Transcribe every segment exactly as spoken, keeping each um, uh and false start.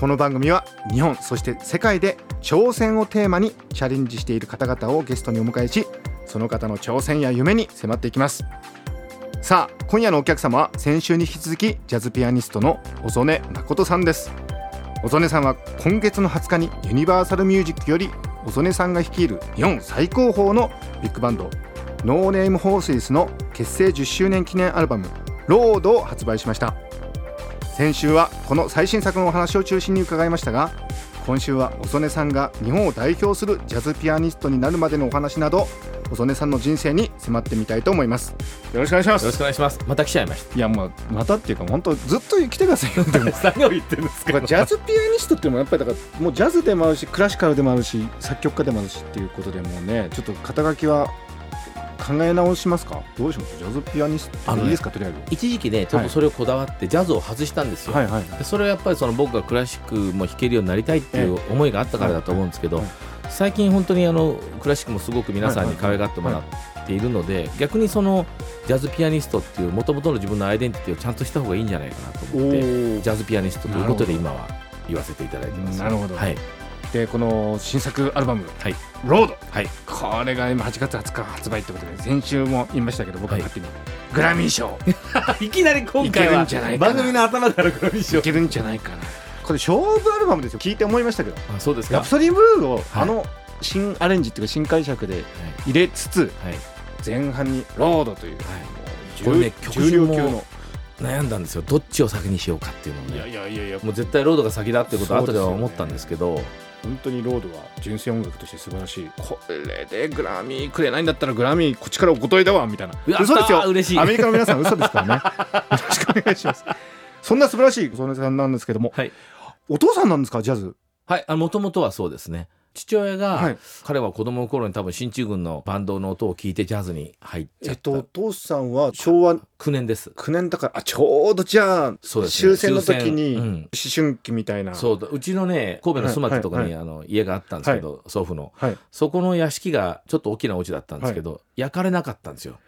この番組は日本そして世界で挑戦をテーマにチャレンジしている方々をゲストにお迎えし、その方の挑戦や夢に迫っていきます。さあ今夜のお客様は先週に引き続きジャズピアニストの小曽根誠さんです。小曽根さんは今月のはつかにユニバーサルミュージックより小曽根さんが率いる日本最高峰のビッグバンドノーネームホースイスの結成じゅっしゅうねん記念アルバムロードを発売しました。先週はこの最新作のお話を中心に伺いましたが、今週は小曽根さんが日本を代表するジャズピアニストになるまでのお話など、小曽根さんの人生に迫ってみたいと思います。よろしくお願いします。よろしくお願いします。また来ちゃいました。いや、まあ、またっていうか本当ずっと来てくださいよ。何を言ってるんですか。ジャズピアニストってもやっぱりだからもうジャズでもあるしクラシカルでもあるし作曲家でもあるしっていうことでもうね、ちょっと肩書きは考え直しますか。どうします。ジャズピアニストでいいですか、ね、とりあえず。一時期ね、ちょっとそれをこだわってジャズを外したんですよ。はいはいはい、それはやっぱりその僕がクラシックも弾けるようになりたいっていう思いがあったからだと思うんですけど、最近本当にあのクラシックもすごく皆さんに可愛がってもらっているので、逆にそのジャズピアニストっていう元々の自分のアイデンティティをちゃんとした方がいいんじゃないかなと思って、ジャズピアニストということで今は言わせていただいてます。なるほど。はい。でこの新作アルバム、はい、ロード、はい、これが今はちがつはつか発売ってことで、先週も言いましたけど僕は勝手にグラミー賞、はい、いきなり今回は番組の頭からグラミー賞いけるんじゃないかな。これ勝負アルバムですよ。聞いて思いましたけど。あ、そうですか。ラプソディブルーをあの新アレンジっていうか新解釈で入れつつ、はいはい、前半にロードという、はい、これね重量級の悩んだんですよ。どっちを先にしようかっていうのをね。いやいやいやいや、もう絶対ロードが先だっていうことは後では思ったんですけど、本当にロードは純正音楽として素晴らしい。これでグラミーくれないんだったらグラミーこっちからお断りだわみたいな。嘘ですよ。嬉しい。アメリカの皆さん嘘ですからね。よろしくお願いします。そんな素晴らしい小曽根さんなんですけども、はい、お父さんなんですか。ジャズはい、もともとはそうですね。父親が、はい、彼は子供の頃に多分進駐軍のバンドの音を聞いてジャズに入っちゃった。えっとお父さんはしょうわきゅうねんです。きゅうねんだから、あ、ちょうどじゃあ、ね、終戦の時に、うん、思春期みたいな。そうだ、うちのね神戸の妻ってとこに、はいはい、あの家があったんですけど、はい、祖父の、はい、そこの屋敷がちょっと大きなお家だったんですけど、はい、焼かれなかったんですよ。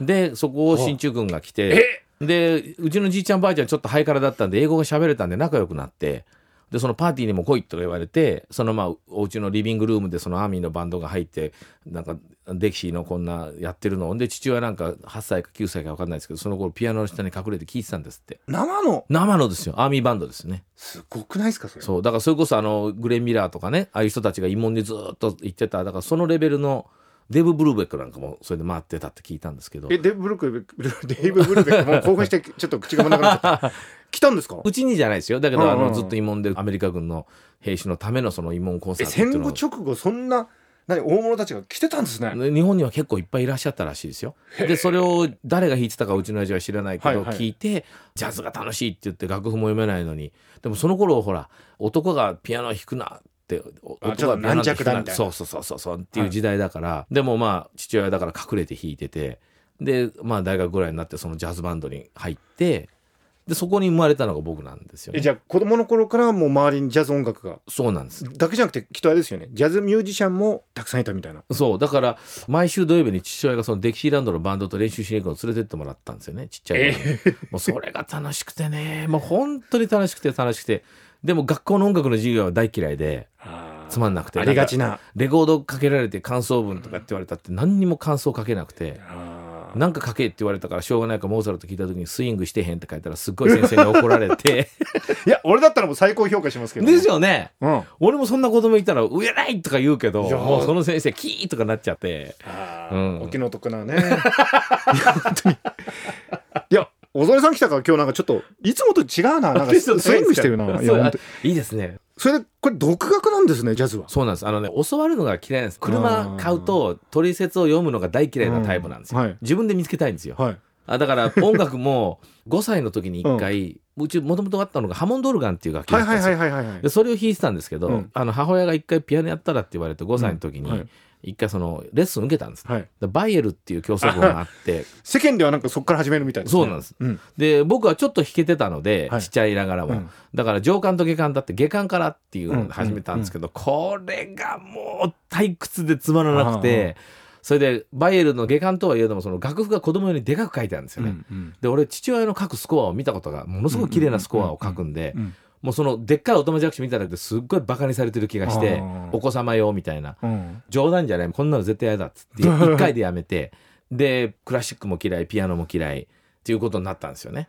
でそこを進駐軍が来て、でうちのじいちゃんばあちゃんちょっとハイカラだったんで英語が喋れたんで仲良くなって、でそのパーティーにも来いとか言われて、そのまあお家のリビングルームでそのアーミーのバンドが入ってなんかデキシーのこんなやってるので、父親なんかはっさいかきゅうさいか分かんないですけど、その頃ピアノの下に隠れて聴いてたんですって。生の生のですよ。アーミーバンドですね。すごくないですかそれ。そうだからそれこそあのグレン・ミラーとかね、ああいう人たちが慰問にずっと行ってた。だからそのレベルのデーブ・ブルーベックなんかもそれで回ってたって聞いたんですけど。え、デーブ・ブルーベックも興奮してちょっと口が回らなくなっちゃった。来たんですか。うちにじゃないですよ。だけど、うんうんうん、あのずっと慰問でアメリカ軍の兵士のためのその慰問コンサートっていうのを。え、戦後直後そんな何大物たちが来てたんですね。日本には結構いっぱいいらっしゃったらしいですよ。でそれを誰が弾いてたかうちの親父は知らないけど、はいはい、聞いてジャズが楽しいって言って楽譜も読めないのに、でもその頃ほら男がピアノ弾くなって男が軟弱だみたいな、そうそうそうそうそうっていう時代だから、はい、でもまあ父親だから隠れて弾いてて、でまあ大学ぐらいになってそのジャズバンドに入って、でそこに生まれたのが僕なんですよね。え、じゃあ子供の頃からもう周りにジャズ音楽が。そうなんです。だけじゃなくてきっとあれですよね、ジャズミュージシャンもたくさんいたみたいな。そうだから毎週土曜日に父親がそのデキシーランドのバンドと練習しに行くのを連れてってもらったんですよね、ちっちゃい頃、えー、もうそれが楽しくてね、もう本当に楽しくて楽しくて、でも学校の音楽の授業は大嫌いでつまんなくて、ありがちなレコードかけられて感想文とかって言われたって何にも感想かけなくて、なんか書けって言われたからしょうがないかモーツァルト聞いた時にスイングしてへんって書いたらすっごい先生に怒られていや俺だったらもう最高評価しますけど、ね、ですよね、うん、俺もそんな子供いたらうえないとか言うけど、もうその先生キーとかなっちゃって、あ、うん、お気の毒なねいや本当にいや小曽根さん来たから今日なんかちょっといつもと違う な, なんかスイングしてるな。いや本当いいですね。それでこれ独学なんですね、ジャズは。そうなんです。あのね、教わるのが嫌いなんです。車買うと取説を読むのが大嫌いなタイプなんですよ、うんはい、自分で見つけたいんですよ、はい、あだから音楽もごさいの時にいっかいうちもともとあったのがハモンドオルガンっていう楽器だったんですよ、はいはいはいはい、でそれを弾いてたんですけど、うん、あの母親が一回ピアノやったらって言われてごさいの時に、うんはい一回そのレッスン受けたんです、はい、バイエルっていう教奏法があって世間ではなんかそこから始めるみたいですね。そうなんです、うん、で僕はちょっと弾けてたので、はい、ちっちゃいながらも、うん、だから上巻と下巻だって下巻からっていうのを始めたんですけど、うんうんうん、これがもう退屈でつまらなくて、うんうん、それでバイエルの下巻とはいえどもその楽譜が子供用にでかく書いてあるんですよね、うんうん、で俺父親の書くスコアを見たことがものすごく綺麗なスコアを書くんで、うんうんうんうんもうそのでっかいオトマジャクシみたいなのってすっごいバカにされてる気がしてお子様用みたいな、うん、冗談じゃないこんなの絶対嫌だっつって一回でやめてでクラシックも嫌いピアノも嫌いっていうことになったんですよね。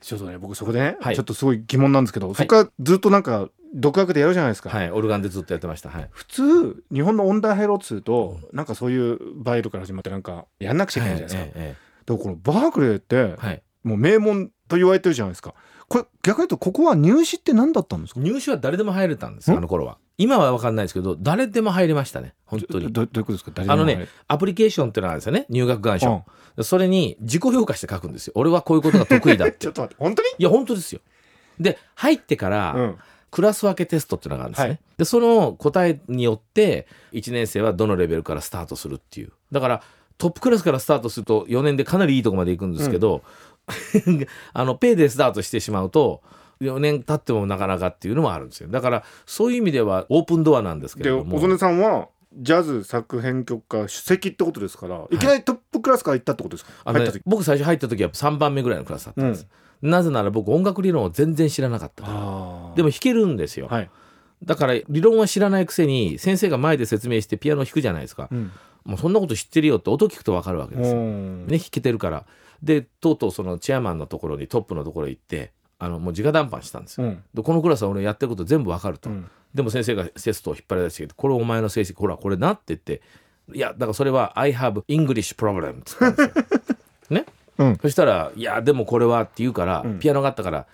ちょっとね僕そこで、ねはい、ちょっとすごい疑問なんですけど、はい、そこからずっとなんか独学でやるじゃないですか。はいオルガンでずっとやってました、はい、普通日本の音大入ろうっつうとなんかそういうバイエルから始まってなんかやんなくちゃいけないじゃないですか、はいええ、でもこのバークレーって、はい、もう名門と言われてるじゃないですか。これ逆に言うとここは入試って何だったんですか。入試は誰でも入れたんです。あの頃は今は分かんないですけど誰でも入れましたね本当に。 ど, どういうことですか。誰でもあのねアプリケーションってのがあるんですよね入学願書、うん、それに自己評価して書くんですよ。俺はこういうことが得意だってちょっと待って本当にいや本当ですよ。で入ってから、うん、クラス分けテストってのがあるんですね、はい、でその答えによっていちねん生はどのレベルからスタートするっていう。だからトップクラスからスタートするとよねんでかなりいいとこまで行くんですけど、うんあのペイでスタートしてしまうとよねん経ってもなかなかっていうのもあるんですよ。だからそういう意味ではオープンドアなんですけれども。で小曽根さんはジャズ作編曲家首席ってことですから、はい、いきなりトップクラスから行ったってことですか。あの、ね、入った時僕最初入った時はさんばんめぐらいのクラスだったんです、うん、なぜなら僕音楽理論を全然知らなかったから。でも弾けるんですよ、はい、だから理論は知らないくせに先生が前で説明してピアノを弾くじゃないですか、うん、もうそんなこと知ってるよって音聞くと分かるわけですよ、ね、弾けてるから。でとうとうそのチェアマンのところにトップのところに行ってあのもう直談判したんですよ、うん、でこのクラスは俺やってること全部わかると、うん、でも先生がテストを引っ張り出してきてこれお前の成績ほらこれなって言っていやだからそれは I have English problem って言ったんですよね、うん、そしたらいやでもこれはって言うから、うん、ピアノがあったから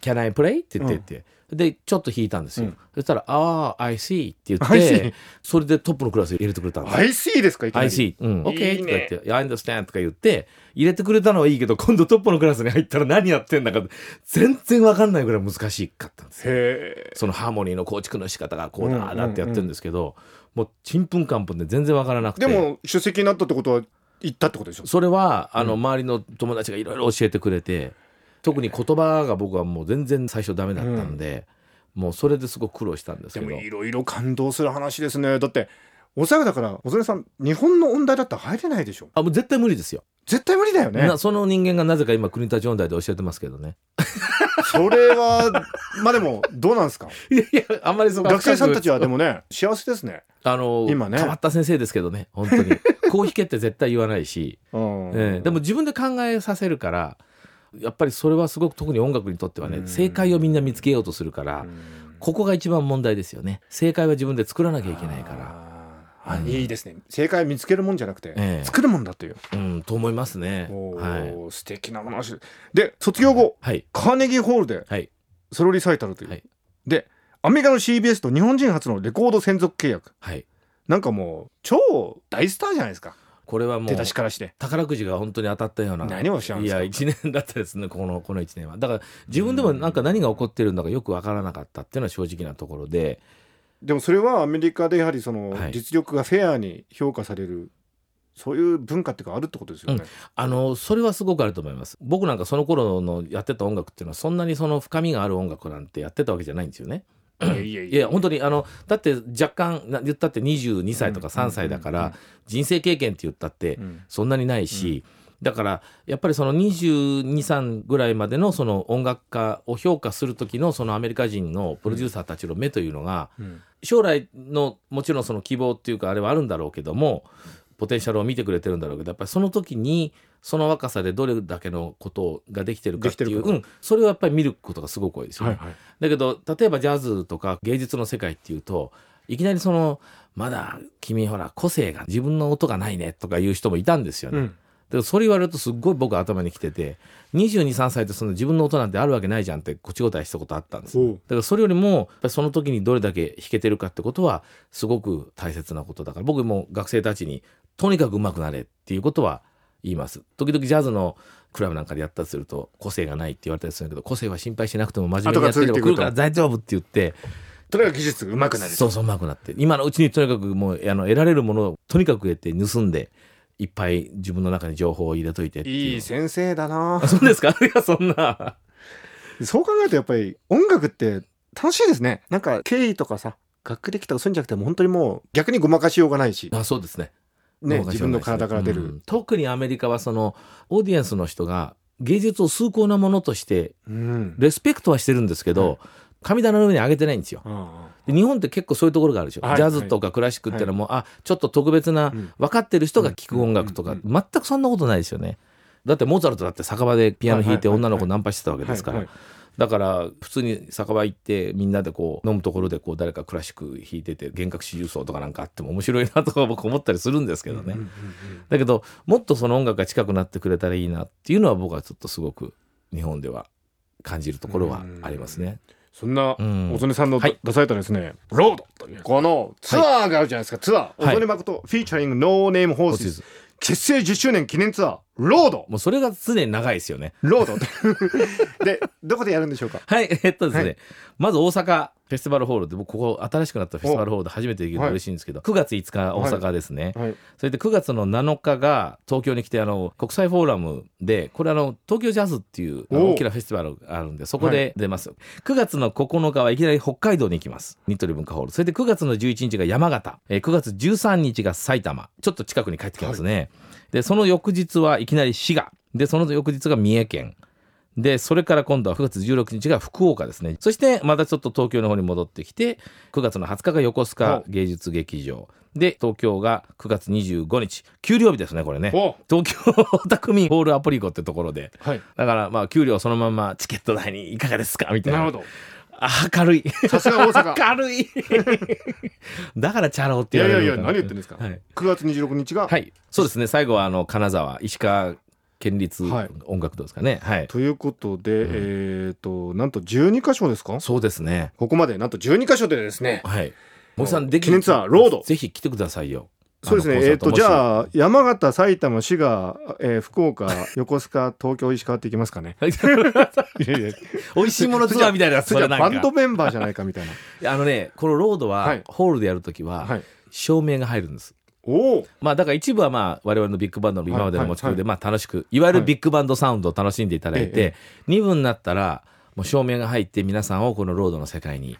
Can I play? って言ってって、うん、でちょっと弾いたんですよ、うん、そしたらああ I see って言ってそれでトップのクラスに入れてくれたんです。 I see ですかいきなり I see、うん、OK いいねとか言って I understand とか言って入れてくれたのはいいけど今度トップのクラスに入ったら何やってんだか全然分かんないぐらい難しかったんですよ。へそのハーモニーの構築の仕方がこうだーだってやってるんですけど、うんうんうん、もうちんぷんかんぷんで全然分からなくて。でも首席になったってことは行ったってことでしょ。それはあの、うん、周りの友達がいろいろ教えてくれて特に言葉が僕はもう全然最初ダメだったんで、うん、もうそれですごく苦労したんですけど。でもいろいろ感動する話ですね。だっておそらくだから小曽根さん日本の音大だったら入れないでしょ。あもう絶対無理ですよ。絶対無理だよね。なその人間がなぜか今国立音大で教えてますけどねそれはまあでもどうなんですかいやいやあんまりそう学生さんたちはでもね幸せですね。あの今ね変わった先生ですけどね本当にこう弾けって絶対言わないし、うんえー、でも自分で考えさせるからやっぱりそれはすごく特に音楽にとってはね正解をみんな見つけようとするからここが一番問題ですよね。正解は自分で作らなきゃいけないからあうん、いいですね。正解見つけるもんじゃなくて、ええ、作るもんだという、うん、と思いますね、はい、素敵な話で卒業後、はい、カーネギーホールで、はい、ソロリサイタルという、はい、でアメリカの シービーエス と日本人初のレコード専属契約、はい、なんかもう超大スターじゃないですか。これはもう出だしからして宝くじが本当に当たったような何をしちゃうんですか。いやいちねんだったですねこの、このいちねんは。だから自分でもなんか何が起こってるんだかよく分からなかったっていうのは正直なところで、でもそれはアメリカでやはりその実力がフェアに評価される、はい、そういう文化っていうかあるってことですよね、うん、あのそれはすごくあると思います。僕なんかその頃のやってた音楽っていうのはそんなにその深みがある音楽なんてやってたわけじゃないんですよねいやいやいやいや本当にあのだって若干言ったってにじゅうにさいとかさんさいだから人生経験って言ったってそんなにないし、だからやっぱりそのにじゅうにさんぐらいまでのその音楽家を評価する時のそのアメリカ人のプロデューサーたちの目というのが、うんうん将来のもちろんその希望っていうかあれはあるんだろうけどもポテンシャルを見てくれてるんだろうけどやっぱりその時にその若さでどれだけのことができてるかっていう、うん、それをやっぱり見ることがすごく多いですよね、はいはい、だけど例えばジャズとか芸術の世界っていうといきなりそのまだ君ほら個性が自分の音がないねとか言う人もいたんですよね、うんそれ言われるとすっごい僕頭にきててにじゅうに、さんさいってその自分の音なんてあるわけないじゃんってこちごたえしたことあったんですよ。だからそれよりもその時にどれだけ弾けてるかってことはすごく大切なことだから僕も学生たちにとにかく上手くなれっていうことは言います。時々ジャズのクラブなんかでやったりすると個性がないって言われたりするんだけど、個性は心配しなくても真面目にやってれば来るから大丈夫って言って、とにかく技術が上手くなる、そうそう上手くなって、今のうちにとにかくもうあの得られるものをとにかく得て盗んでいっぱい自分の中に情報を入れといてって い, ういい先生だな。あ、そうですか。いやそんなそう考えるとやっぱり音楽って楽しいですね。なんか経緯とかさ学歴とかそういうんじゃなくても本当にもう逆にごまかしようがないし。あ、そうですね。ね、自分の体から出る、うん、特にアメリカはそのオーディエンスの人が芸術を崇高なものとしてレスペクトはしてるんですけど、うん、神棚の上に上げてないんですよ、うん、で日本って結構そういうところがあるでしょ、はい、ジャズとかクラシックってのはもう、はい、あちょっと特別な、うん、分かってる人が聴く音楽とか、うん、全くそんなことないですよね。だってモーツァルトだって酒場でピアノ弾いて女の子ナンパしてたわけですから、はいはいはいはい、だから普通に酒場行ってみんなでこう飲むところでこう誰かクラシック弾いてて弦楽四重奏とかなんかあっても面白いなとか僕思ったりするんですけどね、うんうんうん、だけどもっとその音楽が近くなってくれたらいいなっていうのは僕はちょっとすごく日本では感じるところはありますね、うんうん、そんな小曽根さんの、うん、出されたですね、はい、ロードというこのツアーがあるじゃないですか、はい、ツアー小曽根誠フィーチャリングノーネームホーシーズ結成じゅっしゅうねん記念ツアーロード、もうそれが常に長いですよねロードでどこでやるんでしょうか。はい、えっとですね、はい、まず大阪フェスティバルホールで僕ここ新しくなったフェスティバルホールで初めてできると嬉しいんですけど、はい、くがついつか大阪ですね、はいはい、それでくがつのなのかが東京に来てあの国際フォーラムでこれあの東京ジャズっていう大きなフェスティバルがあるんでそこで出ます、はい、くがつのここのかはいきなり北海道に行きます、ニトリ文化ホール。それでくがつのじゅういちにちが山形、えー、くがつじゅうさんにちが埼玉、ちょっと近くに帰ってきますね、はい、でその翌日はいきなり滋賀でその翌日が三重県でそれから今度はくがつじゅうろくにちが福岡ですね。そしてまたちょっと東京の方に戻ってきてくがつのはつかが横須賀芸術劇場で東京がくがつにじゅうごにち給料日ですねこれね、東京大田区民ホールアプリコってところで、はい、だからまあ給料そのままチケット代にいかがですかみたいな。なるほど、あ明るい、さすが大阪明るいだからチャローって言われる。いやいやいや何言ってんですか、はい、くがつにじゅうろくにちが、はい、そうですね、最後はあの金沢石川県立音楽堂ですかね、はいはい、ということで、うん、えー、となんとじゅうにかしょですか。そうですね、ここまでなんとじゅうにかしょでですね、はい、森さんで記念ツアーロードぜひ来てくださいよ。そうですね、えー、とじゃあ山形埼玉滋賀、えー、福岡横須賀東京石川っていきますかねおいしいものツアーみたいなそれなんかバンドメンバーじゃないかみたいなあのねこのロードは、はい、ホールでやるときは、はい、照明が入るんです。おまあ、だから一部はまあ我々のビッグバンドの今までの持ち込みでまあ楽しくいわゆるビッグバンドサウンドを楽しんでいただいて、にぶになったらもう照明が入って皆さんをこのロードの世界に。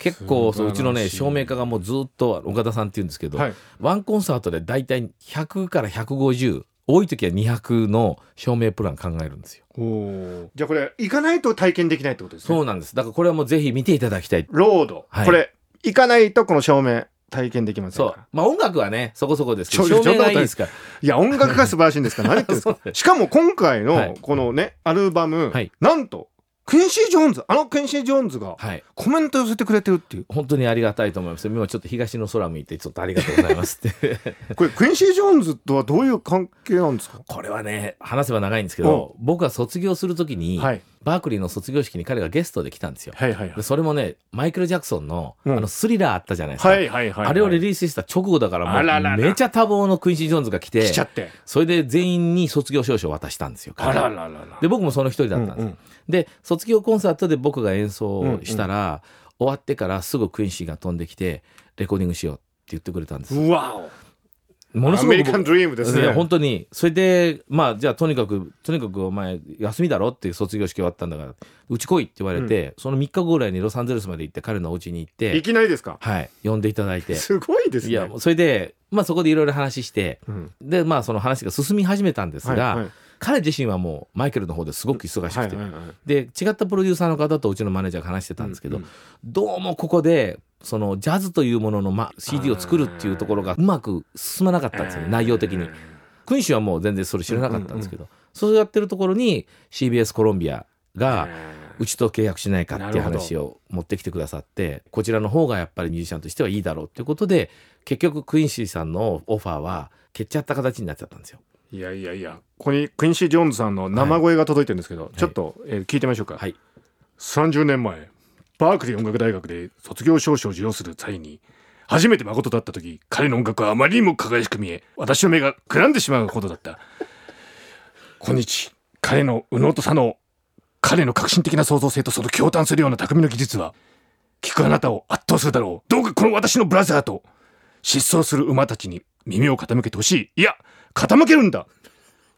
結構そううちのね照明家がもうずっと岡田さんっていうんですけど、はい、ワンコンサートで大体ひゃくからひゃくごじゅう多い時はにひゃくの照明プラン考えるんですよ。おじゃあこれ行かないと体験できないってことですね。そうなんです、だからこれはもうぜひ見ていただきたいロード、はい、これ行かないとこの照明体験できませんから。そう、まあ、音楽はねそこそこですけど照明がいいですから。いや音楽が素晴らしいんですから何言ってるんですかしかも今回のこのね、はい、アルバム、はい、なんとクインシー・ジョーンズ、あのクインシー・ジョーンズがコメント寄せてくれてるっていう、はい、本当にありがたいと思います。今ちょっと東の空向いてちょっとありがとうございますってこれクインシー・ジョーンズとはどういう関係なんですか。これはね話せば長いんですけど、うん、僕が卒業するときに、はい、バークリーの卒業式に彼がゲストで来たんですよ、はいはいはい、でそれもねマイケル・ジャクソン の、うん、あのスリラーあったじゃないですか、はいはいはいはい、あれをリリースした直後だからもうらららめちゃ多忙のクインシー・ジョーンズが来 て, 来ちゃってそれで全員に卒業証書を渡したんですよ。あららららで僕もその一人だったんです、うんうん、で卒業コンサートで僕が演奏したら、うんうん、終わってからすぐクインシーが飛んできてレコーディングしようって言ってくれたんです。うわおものすごくアメリカンドリームですね、本当に。それでまあじゃあとにかくとにかくお前休みだろって卒業式終わったんだからうち来いって言われて、うん、そのみっかごぐらいにロサンゼルスまで行って彼のお家に行っていきなりですか、はい、呼んでいただいてすごいですね。いやそれでまあそこでいろいろ話して、うん、でまあその話が進み始めたんですが、はいはい、彼自身はもうマイケルの方ですごく忙しくて、はいはいはい、で違ったプロデューサーの方とうちのマネージャーが話してたんですけど、うんうん、どうもここでそのジャズというものの、ま、シーディー を作るっていうところがうまく進まなかったんですよね内容的に。クインシーはもう全然それ知らなかったんですけど、うんうんうん、そうやってるところに シービーエス コロンビアがうちと契約しないかっていう話を持ってきてくださって、こちらの方がやっぱりミュージシャンとしてはいいだろうということで結局クインシーさんのオファーは蹴っちゃった形になっちゃったんですよ。いやいやいや、ここにクインシー・ジョーンズさんの生声が届いてるんですけど、はい、ちょっと、えー、聞いてみましょうか、はい、さんじゅうねんまえバークリー音楽大学で卒業証書を授与する際に初めて誠だった時、彼の音楽はあまりにも輝く見え私の目がくらんでしまうほどだった今日彼の右脳と左脳、彼の革新的な創造性とその驚嘆するような巧みの技術は、聞くあなたを圧倒するだろう。どうかこの私のブラザーと、失踪する馬たちに耳を傾けてほしい。いや、傾けるんだ。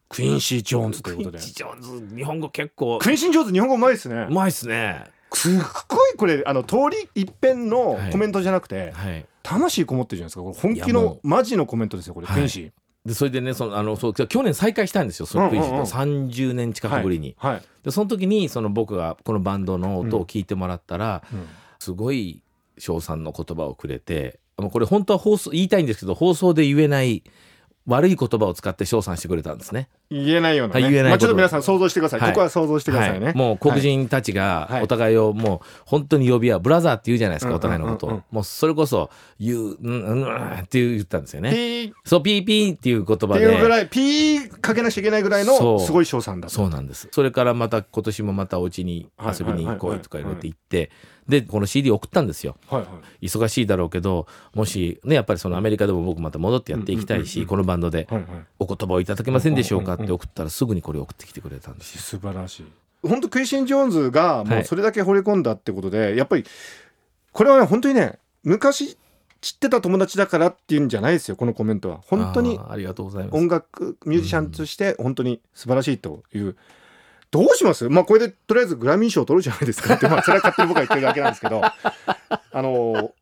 クインシー・ジョーンズということで。クインシー・ジョーンズ、日本語結構。クインシー・ジョーンズ、日本語うまいですね。うまいですね。すっごいこれ、あの、通り一遍のコメントじゃなくて、はいはい、魂こもってるじゃないですか。これ本気のマジのコメントですよ、これ、クインシー。はいでそれでねそのあのそう去年再開したんですよそのクイーンシーと、さんじゅうねん近くぶりに、はいはい、でその時にその僕がこのバンドの音を聞いてもらったら、うんうん、すごい賞賛の言葉をくれて、これ本当は放送言いたいんですけど放送で言えない悪い言葉を使って賞賛してくれたんですね。言えないようなね、はい、言えない、まあ、ちょっと皆さん想像してください、はい、ここは想像してくださいね、はい、もう黒人たちがお互いをもう本当に呼び合う、はい、ブラザーって言うじゃないですか、お互いのことを、うんうんうんうん、もうそれこそ言う、うんうんうんって言ったんですよね。ピーそうピーピーっていう言葉でっていうぐらいピーかけなきゃいけないぐらいのすごい賞賛だと。そうなんです。それからまた今年もまたお家に遊びに行こうとか言われて行って、でこの シーディー 送ったんですよ、はいはい、忙しいだろうけどもしねやっぱりそのアメリカでも僕また戻ってやっていきたいし、うんうんうんうん、このバンドでお言葉をいただけませんでしょうかって送ったらすぐにこれ送ってきてくれたんですよ。素晴らしい。本当クインシー・ジョーンズがもうそれだけ惚れ込んだってことで、はい、やっぱりこれはね本当にね昔知ってた友達だからっていうんじゃないですよ、このコメントは。本当に音楽ミュージシャンとして本当に素晴らしいという、うん、どうします？まあこれでとりあえずグラミー賞取るじゃないですかって、まあそれは勝手に僕は言ってるだけなんですけどあのお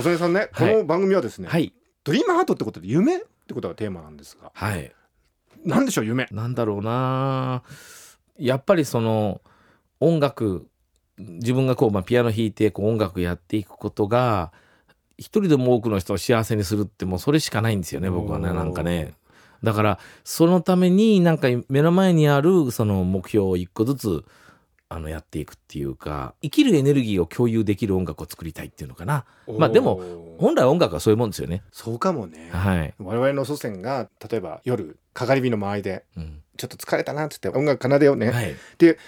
そねさんね、はい、この番組はですね、はい、ドリームハートってことで夢ってことがテーマなんですが、はい、なんでしょう夢。なんだろうな、やっぱりその音楽、自分がこう、まあ、ピアノ弾いてこう音楽やっていくことが一人でも多くの人を幸せにするって、もうそれしかないんですよね僕はね。なんかね、だからそのためになんか目の前にあるその目標を一個ずつあのやっていくっていうか、生きるエネルギーを共有できる音楽を作りたいっていうのかな。まあでも本来音楽はそういうもんですよね。そうかもね、はい、我々の祖先が例えば夜かかり火の間合いで、うん、ちょっと疲れたなっつって音楽奏でようね、はい、で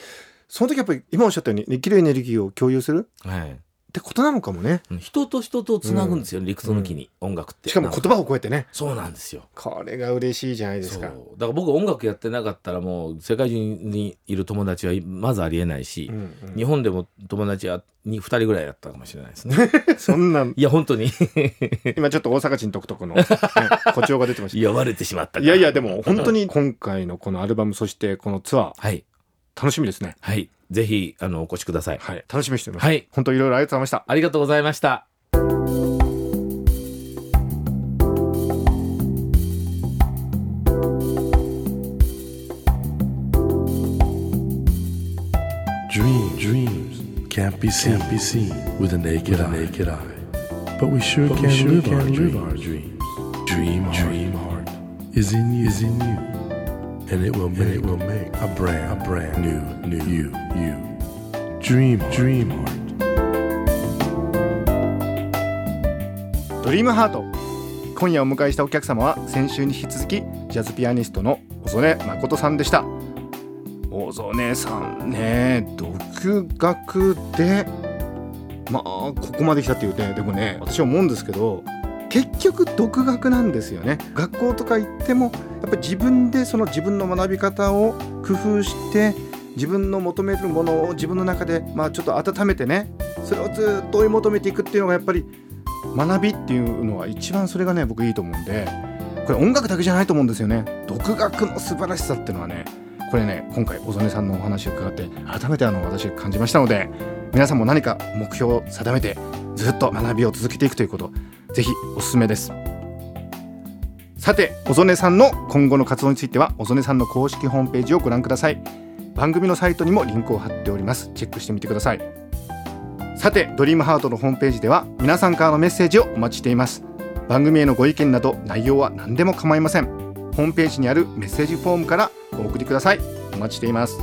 その時やっぱり今おっしゃったように生きるエネルギーを共有する、はいってことなのかもね。人と人とつなぐんですよ、うん、理屈の木に、うん、音楽って。しかも言葉を超えてね。そうなんですよ。これが嬉しいじゃないですか。だから僕音楽やってなかったらもう世界中にいる友達はまずありえないし、うんうん、日本でも友達はに、ふたりぐらいだったかもしれないですねそんな、いや本当に今ちょっと大阪人独特の、ね、誇張が出てました。いや割れてしまったから。いやいやでも本当に今回のこのアルバム、そしてこのツアー、はい、楽しみですね。はい、ぜひあのお越しください、はい、楽しみにしてます、はい、本当いろいろありがとうございました。ありがとうございました。Dream dreams can't be seen with the naked eye, but we sure can live our dreams. Dream heart is in you, is in you.And it will make, it will make a brand, a brand new, new you, you. Dream, dream heart. Dream heart. 今夜お迎えしたお客様は先週に引き続きジャズピアニストの小曽根誠さんでした。小曽根さんね、独学でまあここまで来たっていうね、でもね、私は思うんですけど。結局独学なんですよね。学校とか行ってもやっぱり自分でその自分の学び方を工夫して自分の求めるものを自分の中でまあちょっと温めてね、それをずっと追い求めていくっていうのがやっぱり学びっていうのは一番それがね僕いいと思うんで、これ音楽だけじゃないと思うんですよね。独学の素晴らしさっていうのはね、これね今回小曽根さんのお話を伺って改めてあの私感じましたので、皆さんも何か目標を定めてずっと学びを続けていくということ、ぜひおすすめです。さて小曽根さんの今後の活動については小曽根さんの公式ホームページをご覧ください。番組のサイトにもリンクを貼っております。チェックしてみてください。さてドリームハートのホームページでは皆さんからのメッセージをお待ちしています。番組へのご意見など内容は何でも構いません。ホームページにあるメッセージフォームからお送りください。お待ちしています。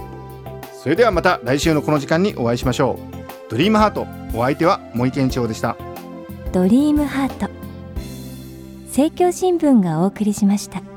それではまた来週のこの時間にお会いしましょう。ドリームハート、お相手は森健一郎でした。ドリームハート、政教新聞がお送りしました。